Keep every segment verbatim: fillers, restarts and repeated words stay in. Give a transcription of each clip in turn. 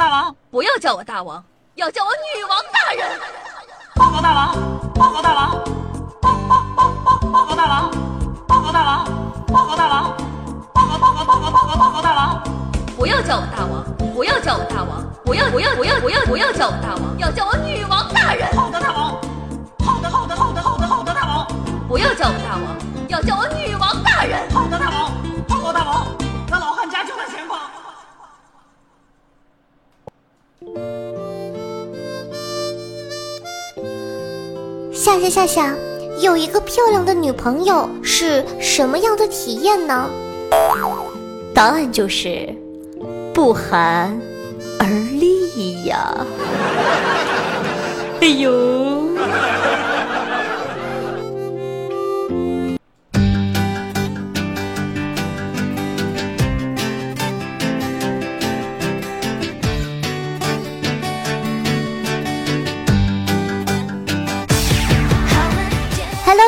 大王，不要叫我大王，要叫我女王大人。报告大王，报告大王，报报报报报告大王，报告大王，报告大王，报告报告报告报告报告大王。不要叫我大王，不要叫我大王，不要不要不要不要不要叫我大王，要叫我女王大人。厚德大王，厚德厚德厚德厚德厚德大王。不要叫我大王，要叫我女王大人。厚德大王，厚德大王，那老汉家就在前方。夏夏夏夏，有一个漂亮的女朋友是什么样的体验呢？答案就是不寒而栗呀！哎呦！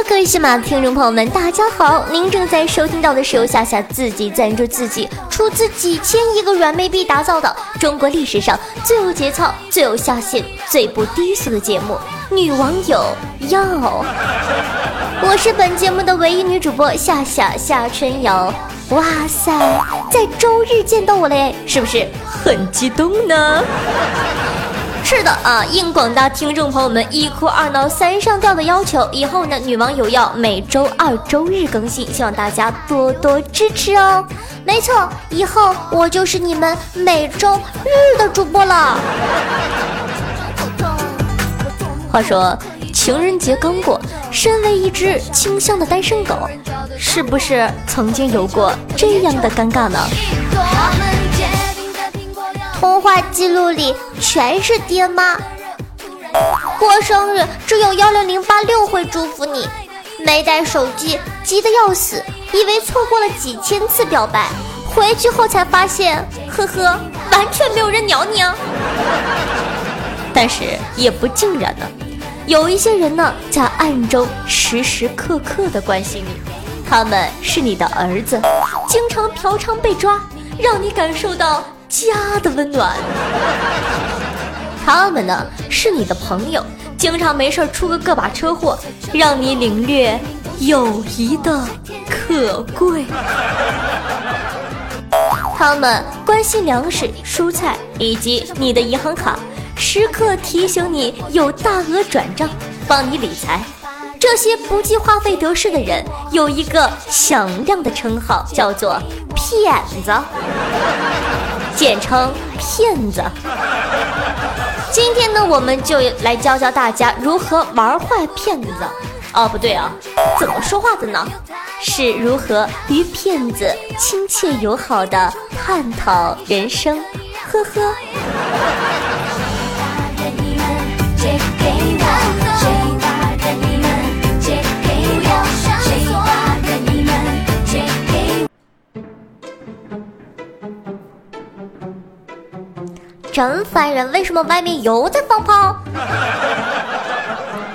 各位喜马听众朋友们，大家好！您正在收听到的是由夏夏自己赞助自己、出资几千亿个软妹币打造的中国历史上最有节操、最有下限、最不低俗的节目《女网友要》。我是本节目的唯一女主播夏夏夏春瑶。哇塞，在周日见到我嘞，是不是很激动呢？是的啊，应广大听众朋友们一哭二闹三上吊的要求，以后呢女网友要每周二周日更新，希望大家多多支持哦。没错，以后我就是你们每周日的主播了。话说情人节刚过，身为一只清香的单身狗，是不是曾经有过这样的尴尬呢？通话记录里全是爹妈，过生日只有幺零零八六会祝福你，没带手机急得要死，以为错过了几千次表白，回去后才发现，呵呵，完全没有人鸟你啊。但是也不尽然呢，有一些人呢在暗中时时刻刻的关心你，他们是你的儿子，经常嫖娼被抓，让你感受到家的温暖。他们呢是你的朋友，经常没事出个个把车祸，让你领略友谊的可贵。他们关心粮食蔬菜以及你的银行卡，时刻提醒你有大额转账，帮你理财。这些不计花费得失的人有一个响亮的称号，叫做骗子，简称骗子。今天呢，我们就来教教大家如何玩坏骗子。哦，不对啊，怎么说话的呢？是如何与骗子亲切友好的探讨人生，呵呵。真烦人，为什么外面又在放炮？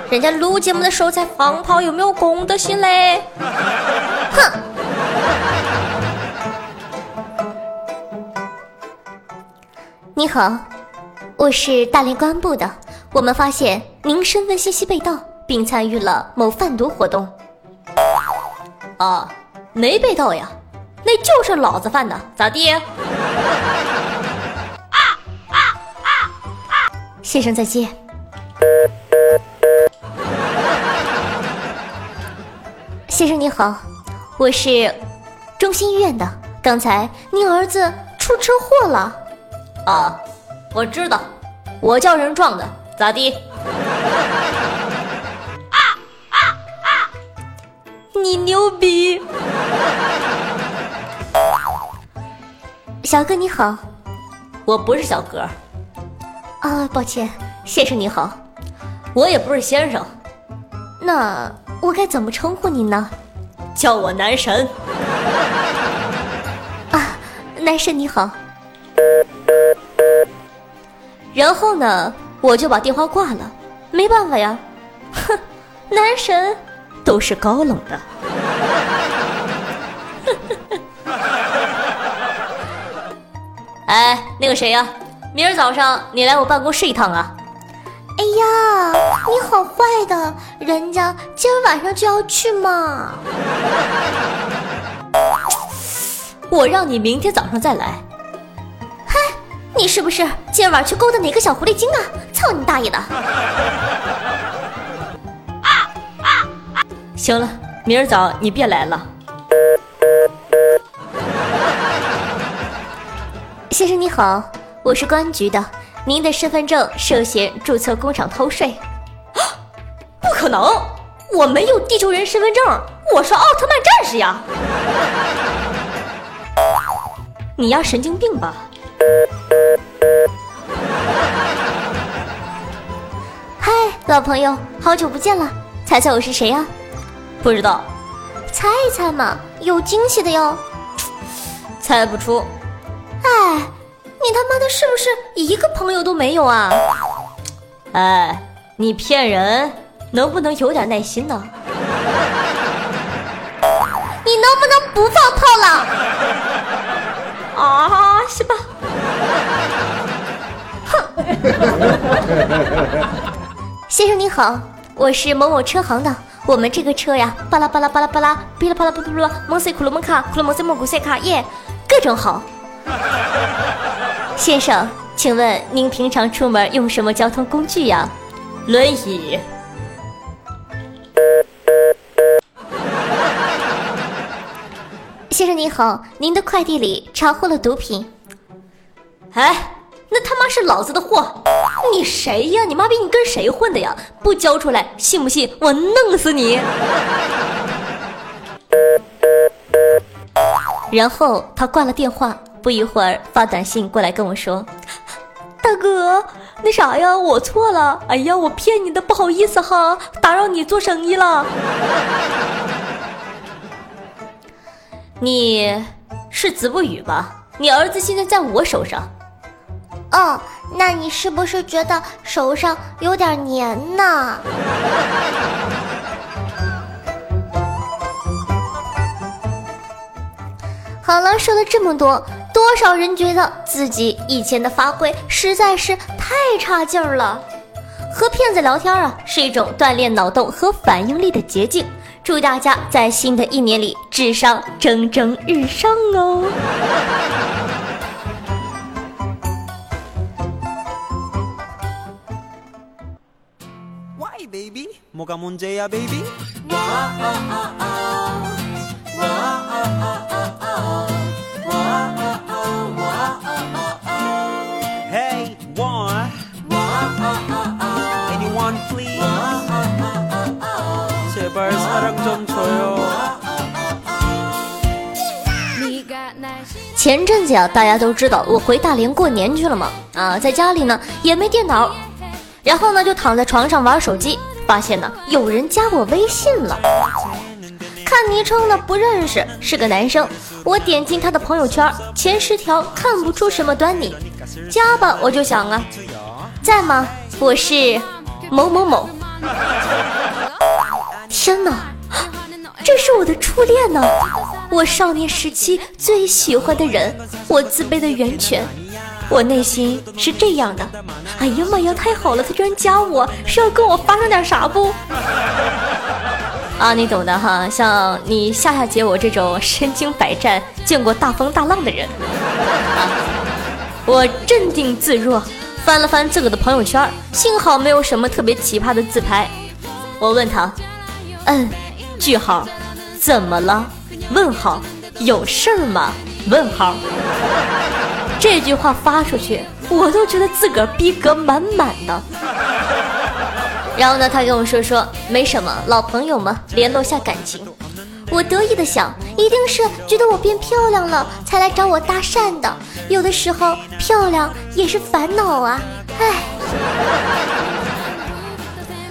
人家录节目的时候才放炮，有没有公德心嘞？哼！你好，我是大连公安部的，我们发现您身份信息被盗，并参与了某贩毒活动。啊，没被盗呀，那就是老子犯的，咋地？先生再见。先生你好，我是中心医院的，刚才您儿子出车祸了。啊，我知道，我叫人撞的，咋地？啊啊啊！你牛逼！小哥你好，我不是小哥。啊，抱歉，先生你好。我也不是先生。那我该怎么称呼你呢？叫我男神。啊，男神你好。然后呢，我就把电话挂了，没办法呀。哼，男神都是高冷的。哎，那个谁呀？明儿早上你来我办公室一趟啊。哎呀，你好坏的，人家今儿晚上就要去嘛。我让你明天早上再来。嗨，你是不是今晚去勾搭哪个小狐狸精啊？操你大爷的！啊啊啊、行了，明儿早你别来了。先生你好，我是公安局的，您的身份证涉嫌注册工厂偷税。啊，不可能，我没有地球人身份证，我是奥特曼战士呀。你呀神经病吧。嗨，老朋友，好久不见了，猜猜我是谁呀？不知道。猜一猜嘛，有惊喜的哟。猜不出。哎，你他妈的是不是一个朋友都没有啊？哎，你骗人，能不能有点耐心呢？你能不能不放炮了？啊，是吧？哼！先生你好，我是某某车行的，我们这个车呀，巴拉巴拉巴拉巴拉，噼里啪啦啪啦啪啦，蒙塞库罗蒙卡，库罗蒙塞蒙古塞卡耶，各种好。先生，请问您平常出门用什么交通工具呀？轮椅。先生您好，您的快递里查获了毒品。哎，那他妈是老子的货！你谁呀？你妈逼！你跟谁混的呀？不交出来，信不信我弄死你？然后他挂了电话，不一会儿发短信过来跟我说：“大哥，那啥呀，我错了，哎呀，我骗你的，不好意思哈，打扰你做生意了。”你是子不语吧？你儿子现在在我手上。哦，那你是不是觉得手上有点黏呢？好了，说了这么多，多少人觉得自己以前的发挥实在是太差劲儿了。和骗子聊天啊，是一种锻炼脑洞和反应力的捷径。祝大家在新的一年里智商蒸蒸日上哦。Why baby? Moga Monjaya baby? Wow ah ah ah. Wow ah ah ah ah. Wow ah ah wow ah ah ah. Hey, one. Wow ah ah ah. Anyone please? Wow ah ah.前阵子啊，大家都知道我回大连过年去了嘛，啊，在家里呢也没电脑，然后呢就躺在床上玩手机，发现呢有人加我微信了，看昵称呢不认识，是个男生，我点进他的朋友圈，前十条看不出什么端倪，加吧，我就想啊，在吗？我是某某某。天哪，这是我的初恋呢、啊！我少年时期最喜欢的人，我自卑的源泉。我内心是这样的：哎呀妈呀，太好了，他居然加我，是要跟我发生点啥不？啊，你懂的哈，像你夏夏姐我这种身经百战、见过大风大浪的人啊，我镇定自若，翻了翻自个的朋友圈，幸好没有什么特别奇葩的自拍。我问他。嗯，句号，怎么了？问号，有事儿吗？问号。这句话发出去，我都觉得自个儿逼格满满的。然后呢，他跟我说说没什么，老朋友嘛，联络下感情。我得意的想，一定是觉得我变漂亮了才来找我搭讪的。有的时候，漂亮也是烦恼啊，唉。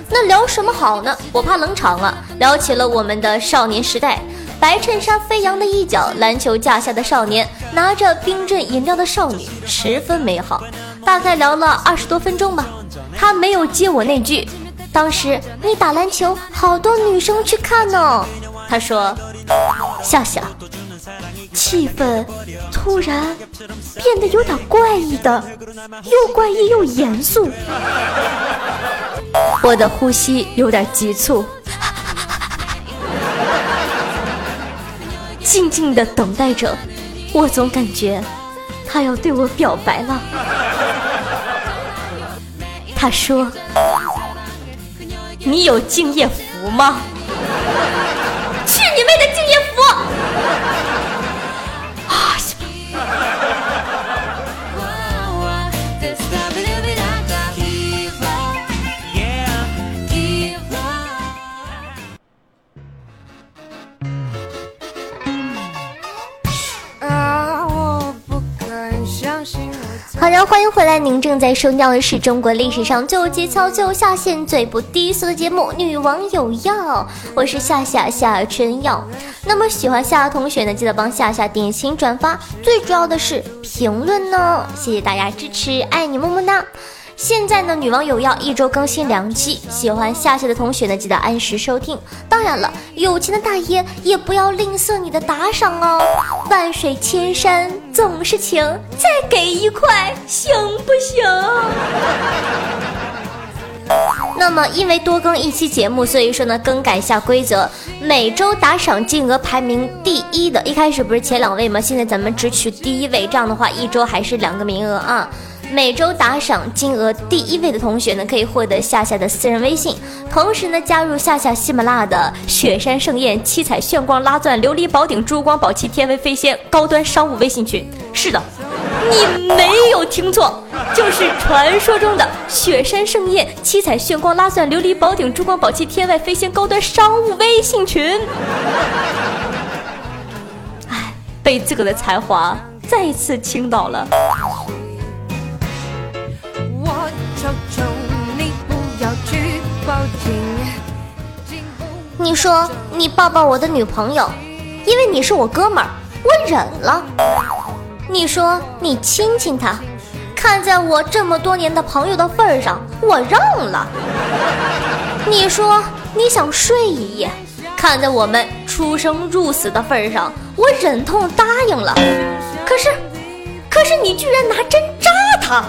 那聊什么好呢？我怕冷场啊，聊起了我们的少年时代，白衬衫飞扬的一角，篮球架下的少年，拿着冰镇饮料的少女，十分美好。大概聊了二十多分钟吧，他没有接我那句当时你打篮球好多女生去看哦，他说夏夏气氛突然变得有点怪异的，又怪异又严肃。我的呼吸有点急促，静静地等待着，我总感觉他要对我表白了。他说：“你有敬业福吗？”去你妹的敬业福！啊！好的，欢迎回来，您正在收听的是中国历史上最有节操、最有下限、最不低俗的节目《女王有药》，我是夏夏夏春药。那么喜欢夏夏同学呢，记得帮夏夏点心转发，最主要的是评论哦，谢谢大家支持，爱你么么哒。现在呢，女王有药一周更新两期，喜欢夏夏的同学呢，记得按时收听。当然了，有钱的大爷也不要吝啬你的打赏哦。万水千山总是情，再给一块行不行？那么因为多更一期节目，所以说呢更改一下规则，每周打赏金额排名第一的，一开始不是前两位吗？现在咱们只取第一位，这样的话一周还是两个名额啊。每周打赏金额第一位的同学呢，可以获得夏夏的私人微信，同时呢加入夏夏喜马拉雅的雪山盛宴七彩炫光拉钻琉璃宝顶珠光宝气天威飞仙高端商务微信群。是的，你没有听错，就是传说中的雪山盛宴七彩炫光拉钻琉璃宝顶珠光宝气天外飞仙高端商务微信群。哎，被自个的才华再一次倾倒了。你说你抱抱我的女朋友，因为你是我哥们儿，我忍了。你说你亲亲她，看在我这么多年的朋友的份上，我让了。你说你想睡一夜，看在我们出生入死的份上，我忍痛答应了。可是可是你居然拿针扎她！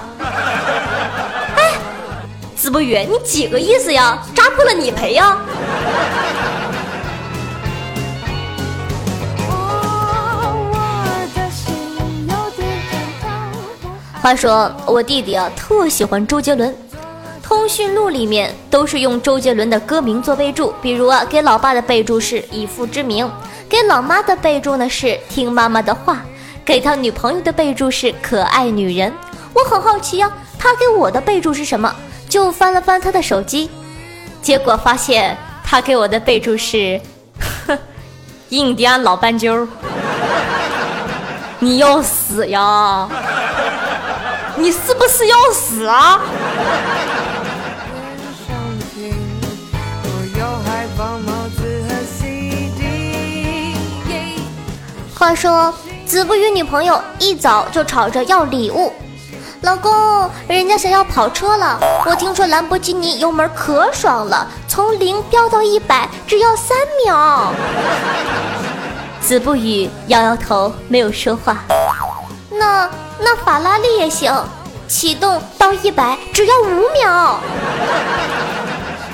子不语，你几个意思呀？扎破了你赔呀！话说我弟弟啊，特喜欢周杰伦，通讯录里面都是用周杰伦的歌名做备注，比如啊，给老爸的备注是以父之名，给老妈的备注呢是听妈妈的话，给他女朋友的备注是可爱女人。我很好奇啊，他给我的备注是什么？就翻了翻他的手机，结果发现他给我的备注是印第安老斑鸠。你要死呀，你是不是要死啊？话说子不与女朋友一早就吵着要礼物，老公，人家想要跑车了，我听说兰博基尼油门可爽了，从零飙到一百只要三秒。子不语摇摇头，没有说话。那那法拉利也行，启动到一百只要五秒。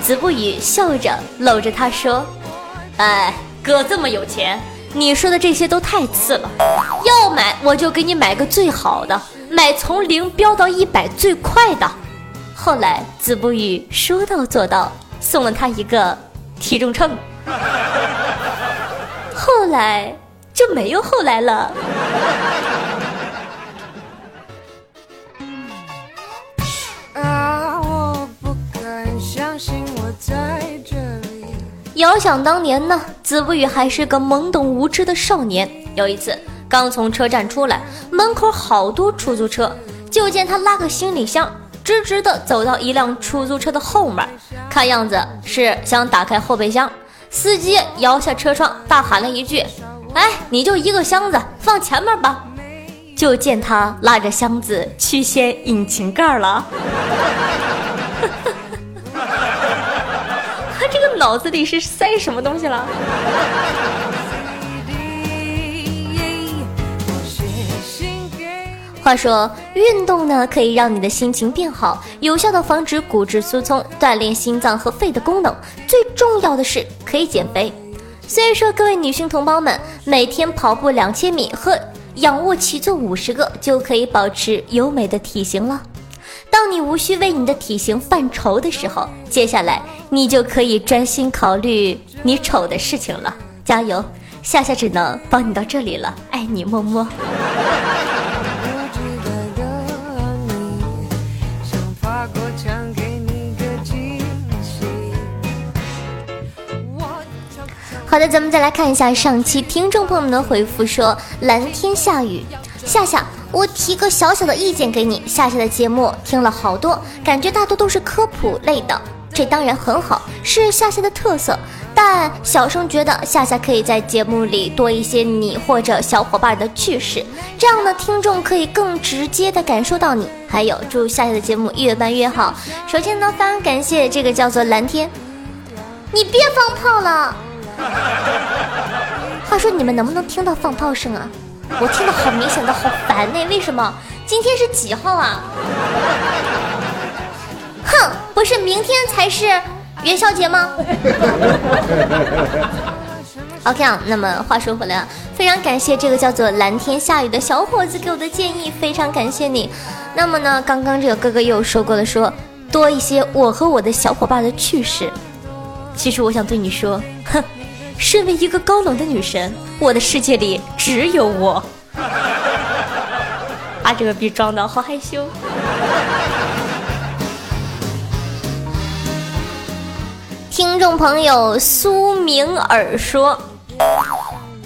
子不语笑着搂着他说：“哎，哥这么有钱，你说的这些都太次了，要买我就给你买个最好的。”买从零飙到一百最快的。后来子不语说到做到，送了他一个体重秤。后来就没有后来了。遥想当年呢，子不语还是个懵懂无知的少年。有一次刚从车站出来，门口好多出租车，就见他拉个行李箱直直的走到一辆出租车的后面，看样子是想打开后备箱。司机摇下车窗大喊了一句：“哎，你就一个箱子，放前面吧。”就见他拉着箱子去掀引擎盖了。他这个脑子里是塞什么东西了？话说，运动呢可以让你的心情变好，有效的防止骨质疏松，锻炼心脏和肺的功能，最重要的是可以减肥。所以说各位女性同胞们，每天跑步两千米和仰卧起坐五十个就可以保持优美的体型了。当你无需为你的体型犯愁的时候，接下来你就可以专心考虑你丑的事情了。加油，夏夏只能帮你到这里了，爱你么么。好的，咱们再来看一下上期听众朋友们的回复，说蓝天下雨，夏夏，我提个小小的意见给你，夏夏的节目听了好多，感觉大多都是科普类的，这当然很好，是夏夏的特色，但小生觉得夏夏可以在节目里多一些你或者小伙伴的趣事，这样呢听众可以更直接的感受到你。还有祝夏夏的节目越办越好。首先呢，非常感谢这个叫做蓝天，你别放炮了。话说你们能不能听到放炮声啊？我听得好明显的好烦呢、欸、为什么？今天是几号啊？哼，不是明天才是元宵节吗？OK 啊，那么话说回来啊，非常感谢这个叫做蓝天下雨的小伙子给我的建议，非常感谢你。那么呢，刚刚这个哥哥又说过了，说多一些我和我的小伙伴的趣事。其实我想对你说，哼，身为一个高冷的女神，我的世界里只有我。把这个逼装的好害羞。听众朋友苏明尔说，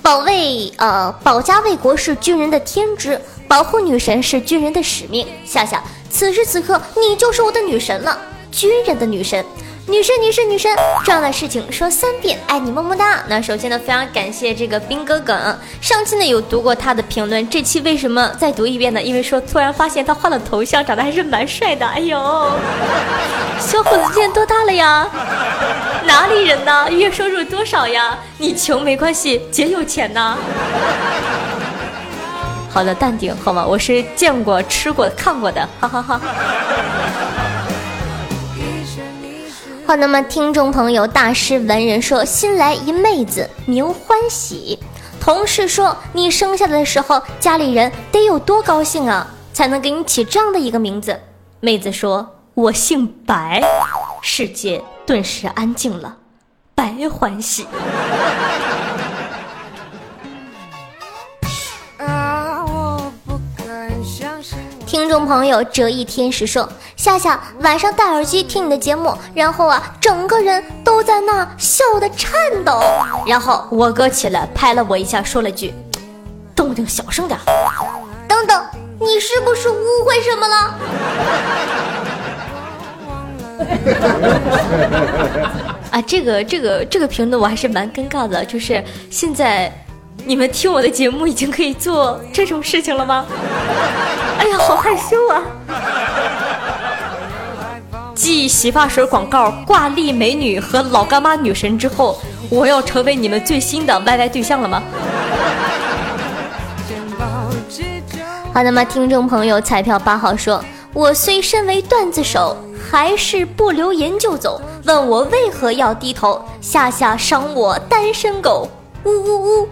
保卫呃保家卫国是军人的天职，保护女神是军人的使命。夏夏，此时此刻你就是我的女神了，军人的女神。女神女神女神，重要的事情说三遍，爱你么么哒。那首先呢，非常感谢这个兵哥哥，上期呢有读过他的评论，这期为什么再读一遍呢？因为说突然发现他换了头像，长得还是蛮帅的。哎呦，小伙子今年多大了呀？哪里人呢？月收入多少呀？你穷没关系，姐有钱呢。好的，淡定好吗？我是见过吃过看过的，哈哈哈。好，那么听众朋友大师文人说，新来一妹子名欢喜，同事说你生下来的时候家里人得有多高兴啊，才能给你起这样的一个名字。妹子说我姓白，世界顿时安静了，白欢喜。听众朋友折翼天使说，夏夏晚上戴耳机听你的节目，然后啊整个人都在那笑得颤抖，然后我哥起来拍了我一下，说了句，动静小声点。等等，你是不是误会什么了？啊，这个这个这个评论我还是蛮尴尬的，就是现在你们听我的节目已经可以做这种事情了吗？哎呀，好害羞啊！继洗发水广告挂历美女和老干妈女神之后，我要成为你们最新的 Y Y 对象了吗？好的嘛，听众朋友彩票八号说，我虽身为段子手，还是不留言就走，问我为何要低头，夏夏伤我单身狗，呜呜呜。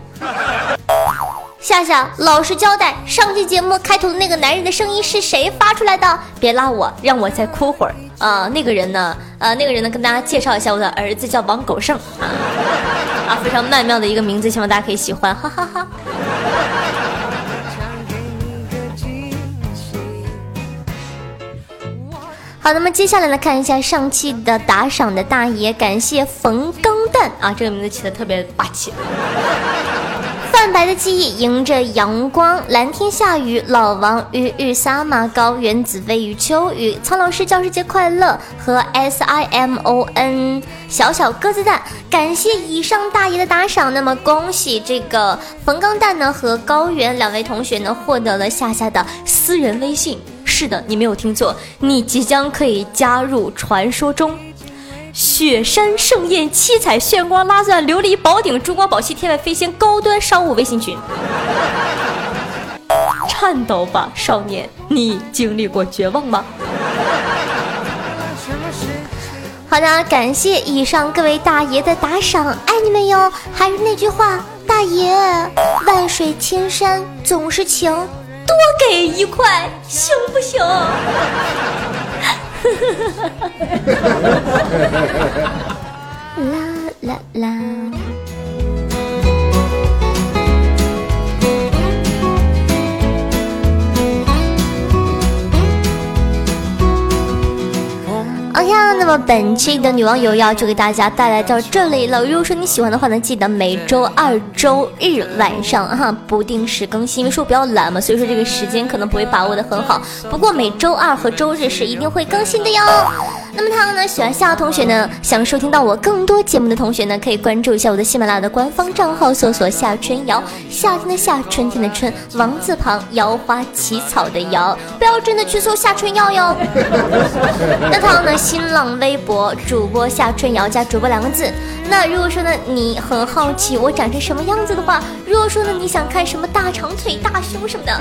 夏夏，老实交代，上期节目开头的那个男人的声音是谁发出来的？别拉我，让我再哭会儿。呃，那个人呢？呃，那个人呢？跟大家介绍一下，我的儿子叫王狗剩啊，啊，非常曼妙的一个名字，希望大家可以喜欢，哈哈哈哈。好，那么接下来呢，看一下上期的打赏的大爷，感谢冯钢蛋啊，这个名字起得特别霸气。泛白的记忆迎着阳光，蓝天下雨，老王与玉萨玛高原紫薇与秋雨，苍老师教师节快乐和 S I M O N 小小鸽子蛋，感谢以上大爷的打赏。那么恭喜这个冯钢蛋呢和高原两位同学呢获得了夏夏的私人微信，是的，你没有听错，你即将可以加入传说中雪山盛宴七彩炫光拉钻琉璃宝顶珠光宝气天外飞仙高端商务微信群，颤抖吧，少年，你经历过绝望吗？好的，感谢以上各位大爷的打赏，爱你们哟！还是那句话，大爷，万水千山总是情，多给一块行不行？啦啦啦！OK， 那么本期的女网友要就给大家带来到这里了。如果说你喜欢的话呢，记得每周二周日晚上哈、啊、不定时更新，因为说我比较懒嘛，所以说这个时间可能不会把握的很好。不过每周二和周日是一定会更新的哟。那么他呢，喜欢夏同学呢，想收听到我更多节目的同学呢，可以关注一下我的喜马拉雅的官方账号，搜索夏春瑶，夏天的夏，春天的春，王字旁，摇花起草的摇，不要真的去搜夏春瑶哟。那他呢，新浪微博主播夏春瑶加主播两个字。那如果说呢你很好奇我长成什么样子的话，如果说呢你想看什么大长腿大胸什么的，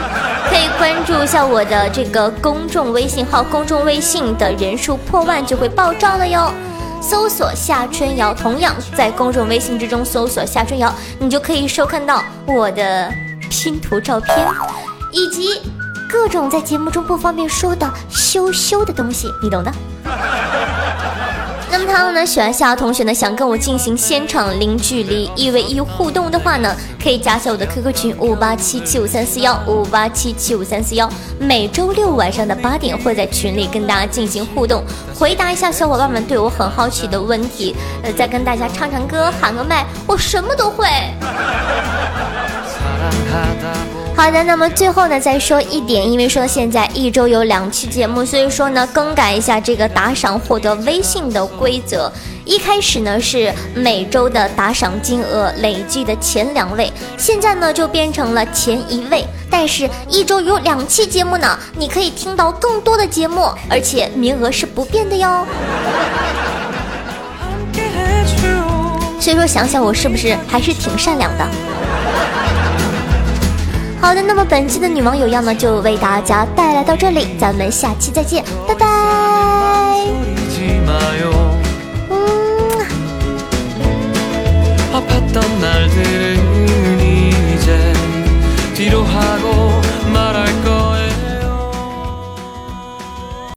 可以关注一下我的这个公众微信号，公众微信的人数破万就会爆照了哟。搜索夏春瑶，同样在公众微信之中搜索夏春瑶，你就可以收看到我的拼图照片以及各种在节目中不方便说的羞羞的东西，你懂的。那么他呢，喜欢夏同学呢，想跟我进行现场零距离一 v 一互动的话呢，可以加下我的 Q Q 群五八七七五三四幺五八七七五三四幺，每周六晚上的八点会在群里跟大家进行互动，回答一下小伙伴们对我很好奇的问题，呃，再跟大家唱唱歌、喊个麦，我什么都会。好的，那么最后呢再说一点，因为说现在一周有两期节目，所以说呢更改一下这个打赏获得微信的规则。一开始呢是每周的打赏金额累计的前两位，现在呢就变成了前一位，但是一周有两期节目呢，你可以听到更多的节目，而且名额是不变的哟。所以说想想我是不是还是挺善良的。好的，那么本期的女网友要呢就为大家带来到这里，咱们下期再见，拜拜。